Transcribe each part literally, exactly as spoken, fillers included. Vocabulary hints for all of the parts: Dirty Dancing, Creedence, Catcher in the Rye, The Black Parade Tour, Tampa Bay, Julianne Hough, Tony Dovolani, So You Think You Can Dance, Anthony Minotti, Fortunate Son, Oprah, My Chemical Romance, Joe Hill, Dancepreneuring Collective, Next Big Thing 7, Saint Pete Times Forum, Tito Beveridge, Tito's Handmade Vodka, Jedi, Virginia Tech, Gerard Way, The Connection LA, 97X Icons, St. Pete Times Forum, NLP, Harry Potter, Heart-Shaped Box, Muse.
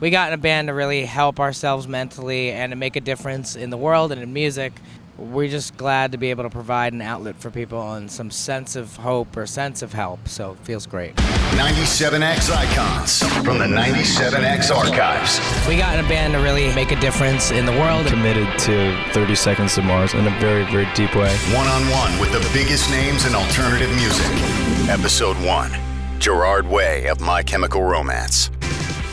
We got in a band to really help ourselves mentally and to make a difference in the world and in music. We're just glad to be able to provide an outlet for people and some sense of hope or sense of help, so it feels great. ninety-seven X Icons from the ninety-seven X Archives. We got in a band to really make a difference in the world. Committed to thirty Seconds to Mars in a very, very deep way. One-on-one with the biggest names in alternative music. Episode one, Gerard Way of My Chemical Romance.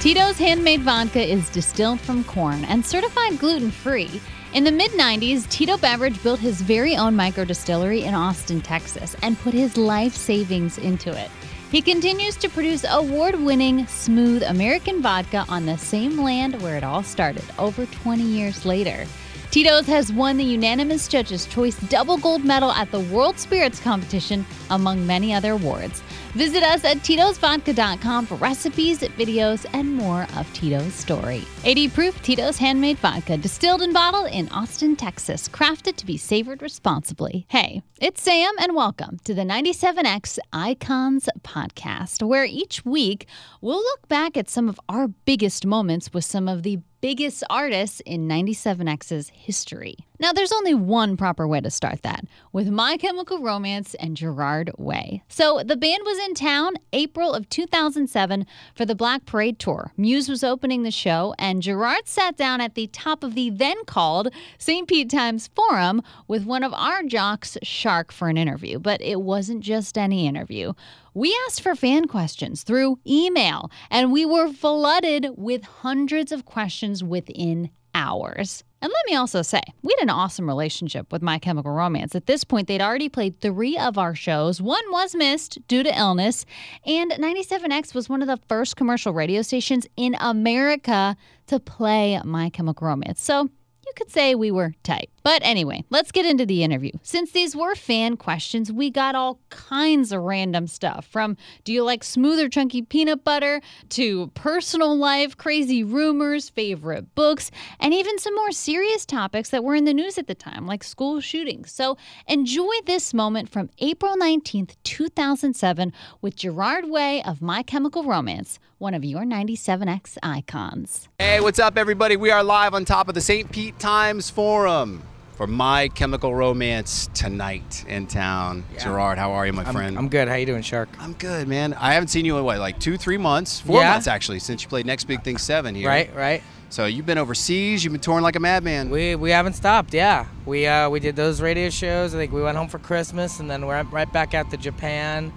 Tito's Handmade Vodka is distilled from corn and certified gluten-free. In the mid nineties, Tito Beveridge built his very own microdistillery in Austin, Texas, and put his life savings into it. He continues to produce award-winning, smooth American vodka on the same land where it all started, over twenty years later. Tito's has won the unanimous Judges' Choice double gold medal at the World Spirits Competition, among many other awards. Visit us at titos vodka dot com for recipes, videos, and more of Tito's story. eighty proof Tito's Handmade Vodka, distilled and bottled in Austin, Texas, crafted to be savored responsibly. Hey, it's Sam, and welcome to the ninety-seven X Icons podcast, where each week we'll look back at some of our biggest moments with some of the biggest artists in ninety-seven X's history. Now, there's only one proper way to start that, with My Chemical Romance and Gerard Way. So the band was in town April of two thousand seven for the Black Parade Tour. Muse was opening the show, and Gerard sat down at the top of the then-called Saint Pete Times Forum with one of our jocks, Shark, for an interview. But it wasn't just any interview. We asked for fan questions through email, and we were flooded with hundreds of questions within hours. And let me also say, we had an awesome relationship with My Chemical Romance. At this point, they'd already played three of our shows. One was missed due to illness, and ninety-seven X was one of the first commercial radio stations in America to play My Chemical Romance. So you could say we were tight. But anyway, let's get into the interview. Since these were fan questions, we got all kinds of random stuff, from do you like smooth or chunky peanut butter, to personal life, crazy rumors, favorite books, and even some more serious topics that were in the news at the time, like school shootings. So enjoy this moment from April nineteenth, two thousand seven with Gerard Way of My Chemical Romance, one of your ninety-seven X icons. Hey, what's up, everybody? We are live on top of the Saint Pete Times Forum for My Chemical Romance tonight in town. Yeah. Gerard, how are you, my I'm, friend? I'm good. How you doing, Shark? I'm good, man. I haven't seen you in, what, like two, three months? Four yeah. months, actually, since you played Next Big Thing seven here. Right, right. So you've been overseas. You've been touring like a madman. We we haven't stopped, yeah. We, uh, we did those radio shows. I think we went home for Christmas, and then we're right back out to Japan,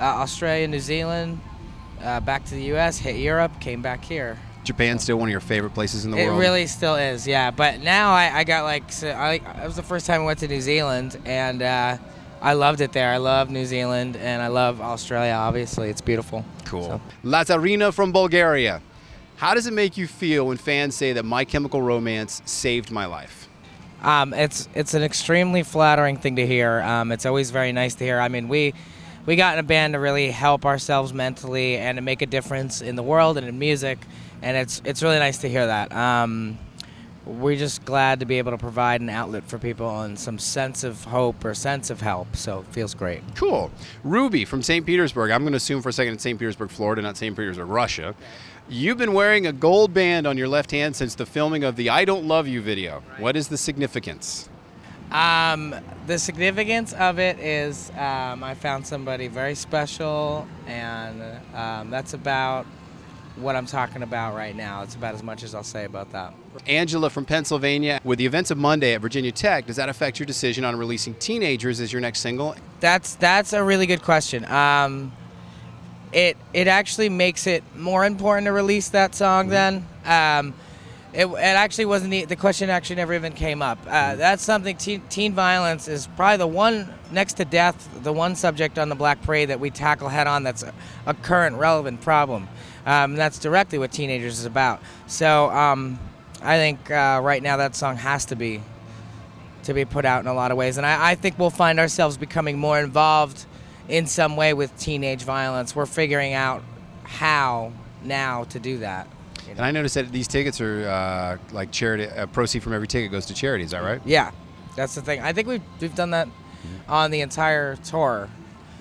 uh, Australia, New Zealand. Uh, back to the U S, hit Europe, came back here. Japan's still one of your favorite places in the it world? It really still is, yeah. But now I, I got like, so I, it was the first time I went to New Zealand, and uh, I loved it there. I love New Zealand, and I love Australia, obviously. It's beautiful. Cool. So. Lazarina from Bulgaria. How does it make you feel when fans say that My Chemical Romance saved my life? Um, it's, it's an extremely flattering thing to hear. Um, it's always very nice to hear. I mean, we... We got in a band to really help ourselves mentally and to make a difference in the world and in music, and it's it's really nice to hear that. Um, we're just glad to be able to provide an outlet for people and some sense of hope or sense of help, so it feels great. Cool. Ruby from Saint Petersburg. I'm going to assume for a second it's Saint Petersburg, Florida, not Saint Petersburg, Russia. Okay. You've been wearing a gold band on your left hand since the filming of the I Don't Love You video. Right. What is the significance? Um, the significance of it is um, I found somebody very special, and um, that's about what I'm talking about right now. It's about as much as I'll say about that. Angela from Pennsylvania, with the events of Monday at Virginia Tech, does that affect your decision on releasing Teenagers as your next single? That's that's a really good question. Um, it, it actually makes it more important to release that song then. Um, It, it actually wasn't the, the question actually never even came up. Uh, that's something, teen, teen violence is probably the one, next to death, the one subject on the Black Parade that we tackle head on that's a, a current relevant problem. Um, that's directly what Teenagers is about. So um, I think uh, right now that song has to be, to be put out in a lot of ways. And I, I think we'll find ourselves becoming more involved in some way with teenage violence. We're figuring out how now to do that. And I noticed that these tickets are uh, like charity, uh, proceed from every ticket goes to charity, is that right? Yeah, that's the thing. I think we've, we've done that mm-hmm. on the entire tour.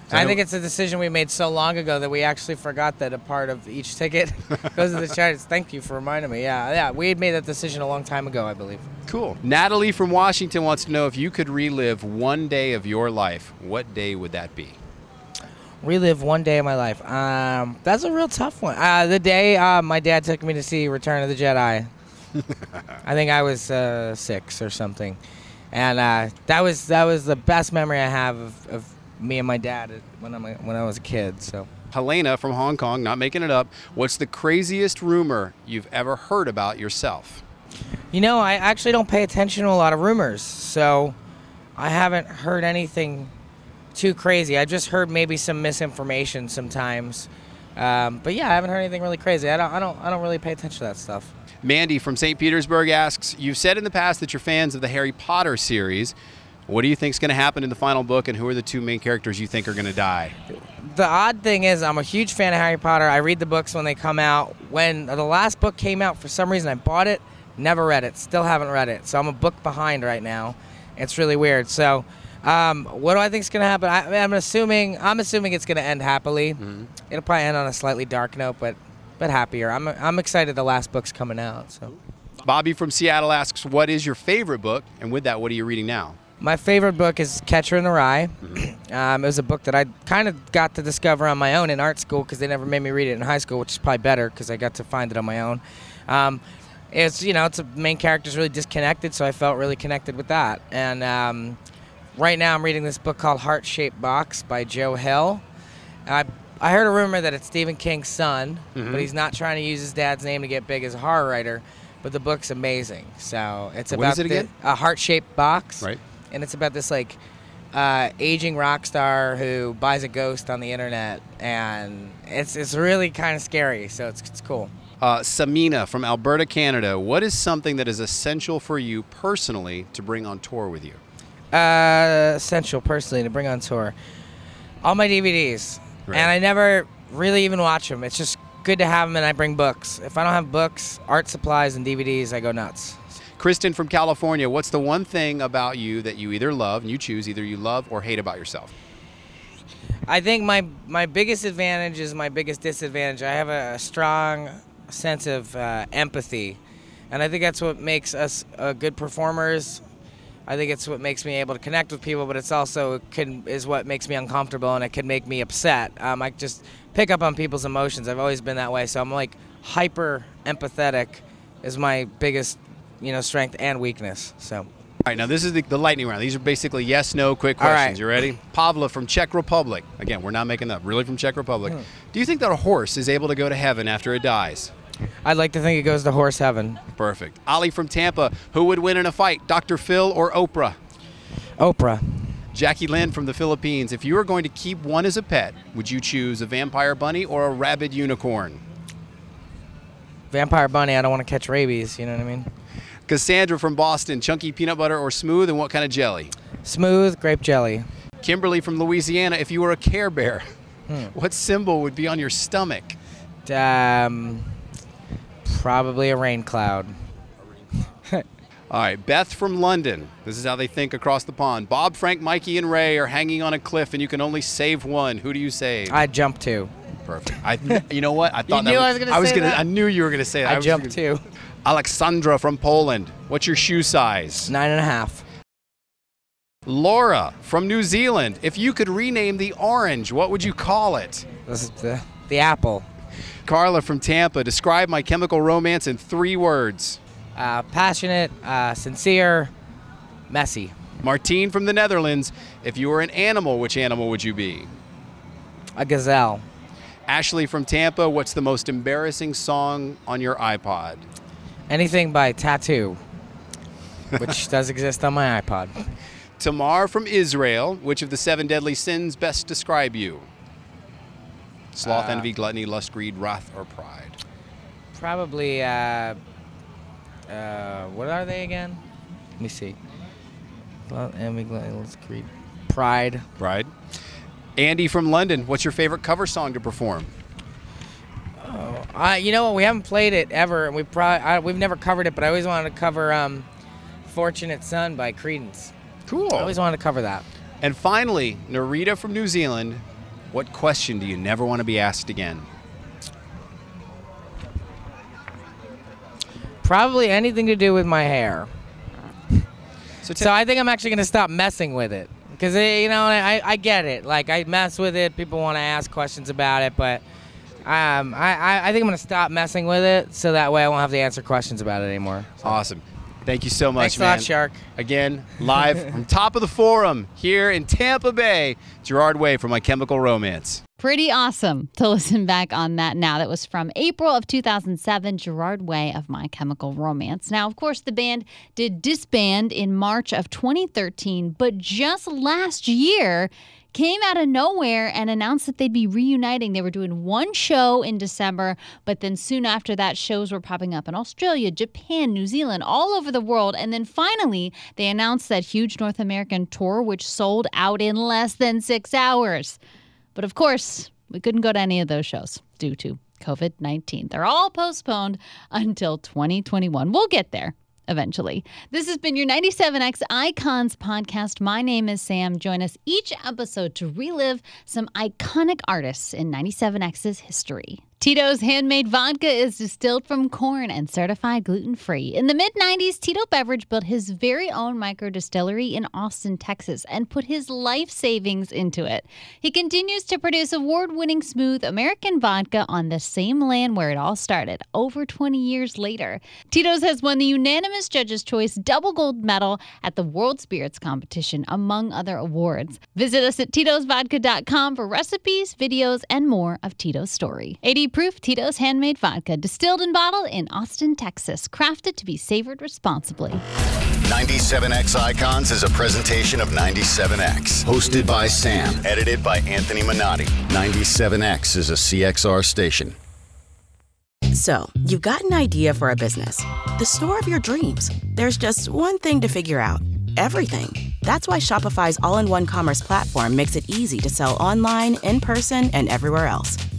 So I think it's a decision we made so long ago that we actually forgot that a part of each ticket goes to the charities. Thank you for reminding me. Yeah, yeah, we had made that decision a long time ago, I believe. Cool. Natalie from Washington wants to know, if you could relive one day of your life, what day would that be? Relive one day of my life. Um, that's a real tough one. Uh, the day uh, my dad took me to see Return of the Jedi. I think I was uh, six or something, and uh, that was that was the best memory I have of, of me and my dad when I when I was a kid. So Helena from Hong Kong, not making it up. What's the craziest rumor you've ever heard about yourself? You know, I actually don't pay attention to a lot of rumors, so I haven't heard anything too crazy. I just heard maybe some misinformation sometimes, um, but yeah, I haven't heard anything really crazy. I don't, I don't, I don't really pay attention to that stuff. Mandy from Saint Petersburg asks, "You've said in the past that you're fans of the Harry Potter series. What do you think is going to happen in the final book, and who are the two main characters you think are going to die?" The odd thing is, I'm a huge fan of Harry Potter. I read the books when they come out. When the last book came out, for some reason, I bought it, never read it, still haven't read it. So I'm a book behind right now. It's really weird. So. Um, what do I think is going to happen? I, I'm assuming I'm assuming it's going to end happily. Mm-hmm. It'll probably end on a slightly dark note, but but happier. I'm I'm excited. The last book's coming out. So, Bobby from Seattle asks, "What is your favorite book?" And with that, what are you reading now? My favorite book is Catcher in the Rye. Mm-hmm. um, it was a book that I kind of got to discover on my own in art school because they never made me read it in high school, which is probably better because I got to find it on my own. Um, it's you know, it's a main character's really disconnected, so I felt really connected with that. And um, right now I'm reading this book called Heart-Shaped Box by Joe Hill. I, I heard a rumor that it's Stephen King's son, mm-hmm. but he's not trying to use his dad's name to get big as a horror writer, but the book's amazing. So it's what about is it the, again? A heart-shaped box, right? And it's about this like uh, aging rock star who buys a ghost on the internet, and it's, it's really kind of scary, so it's, it's cool. Uh, Samina from Alberta, Canada, what is something that is essential for you personally to bring on tour with you? Uh, essential personally to bring on tour, all my D V Ds, right. And I never really even watch them. It's just good to have them, and I bring books. If I don't have books, art supplies, and D V Ds, I go nuts. Kristen from California, what's the one thing about you that you either love and you choose either you love or hate about yourself? I think my my biggest advantage is my biggest disadvantage. I have a, a strong sense of uh, empathy, and I think that's what makes us uh, good performers. I think it's what makes me able to connect with people, but it's also can, is what makes me uncomfortable, and it can make me upset. Um, I just pick up on people's emotions. I've always been that way, so I'm like hyper empathetic is my biggest, you know, strength and weakness. So. All right, now this is the, the lightning round. These are basically yes, no, quick questions. Right. You ready? Pavla from Czech Republic. Again, we're not making that. Really from Czech Republic. Hmm. Do you think that a horse is able to go to heaven after it dies? I'd like to think it goes to horse heaven. Perfect. Ali from Tampa, who would win in a fight, Doctor Phil or Oprah? Oprah. Jackie Lynn from the Philippines, if you were going to keep one as a pet, would you choose a vampire bunny or a rabid unicorn? Vampire bunny, I don't want to catch rabies, you know what I mean? Cassandra from Boston, chunky peanut butter or smooth, and what kind of jelly? Smooth grape jelly. Kimberly from Louisiana, if you were a Care Bear, hmm. what symbol would be on your stomach? Um... Probably a rain cloud. All right, Beth from London. This is how they think across the pond. Bob, Frank, Mikey, and Ray are hanging on a cliff, and you can only save one. Who do you save? I jump to. Perfect. I, you know what? I thought you that knew was, I was going to say was gonna, that. I knew you were going to say that. I, I jumped to. Alexandra from Poland. What's your shoe size? Nine and a half. Laura from New Zealand. If you could rename the orange, what would you call it? This is the, the apple. Carla from Tampa, describe My Chemical Romance in three words. Uh, passionate, uh, sincere, messy. Martine from the Netherlands, if you were an animal, which animal would you be? A gazelle. Ashley from Tampa, what's the most embarrassing song on your iPod? Anything by Tattoo, which does exist on my iPod. Tamar from Israel, which of the seven deadly sins best describe you? Sloth, uh, envy, gluttony, lust, greed, wrath, or pride? Probably, uh, uh, what are they again? Let me see. Sloth, envy, gluttony, lust, greed. Pride. Pride. Andy from London, what's your favorite cover song to perform? Oh, I, you know what? We haven't played it ever, and we probably I, we've never covered it. But I always wanted to cover um, "Fortunate Son" by Creedence. Cool. I always wanted to cover that. And finally, Narita from New Zealand, what question do you never want to be asked again? Probably anything to do with my hair. So, so I think I'm actually going to stop messing with it. Because, you know, I, I get it. Like, I mess with it. People want to ask questions about it. But um, I, I think I'm going to stop messing with it so that way I won't have to answer questions about it anymore. So. Awesome. Thank you so much, Thanks man. Thanks a lot, Shark. Again, live from top of the Forum here in Tampa Bay, Gerard Way from My Chemical Romance. Pretty awesome to listen back on that now. That was from April of two thousand seven, Gerard Way of My Chemical Romance. Now, of course, the band did disband in March of twenty thirteen, but just last year came out of nowhere and announced that they'd be reuniting. They were doing one show in December, but then soon after that, shows were popping up in Australia, Japan, New Zealand, all over the world. And then finally, they announced that huge North American tour, which sold out in less than six hours. But of course, we couldn't go to any of those shows due to COVID nineteen. They're all postponed until twenty twenty-one. We'll get there eventually. This has been your ninety-seven X Icons podcast. My name is Sam. Join us each episode to relive some iconic artists in ninety-seven X's history. Tito's Handmade Vodka is distilled from corn and certified gluten-free. In the mid nineties, Tito Beverage built his very own microdistillery in Austin, Texas, and put his life savings into it. He continues to produce award-winning smooth American vodka on the same land where it all started, over twenty years later. Tito's has won the unanimous Judges' Choice Double Gold Medal at the World Spirits Competition, among other awards. Visit us at titos vodka dot com for recipes, videos, and more of Tito's story. eighty proof Tito's Handmade Vodka, distilled and bottled in Austin, Texas, crafted to be savored responsibly. ninety-seven X Icons is a presentation of ninety-seven X, hosted by Sam, edited by Anthony Minotti. ninety-seven X is a C X R station. So, you've got an idea for a business, the store of your dreams. There's just one thing to figure out, everything. That's why Shopify's all-in-one commerce platform makes it easy to sell online, in person, and everywhere else.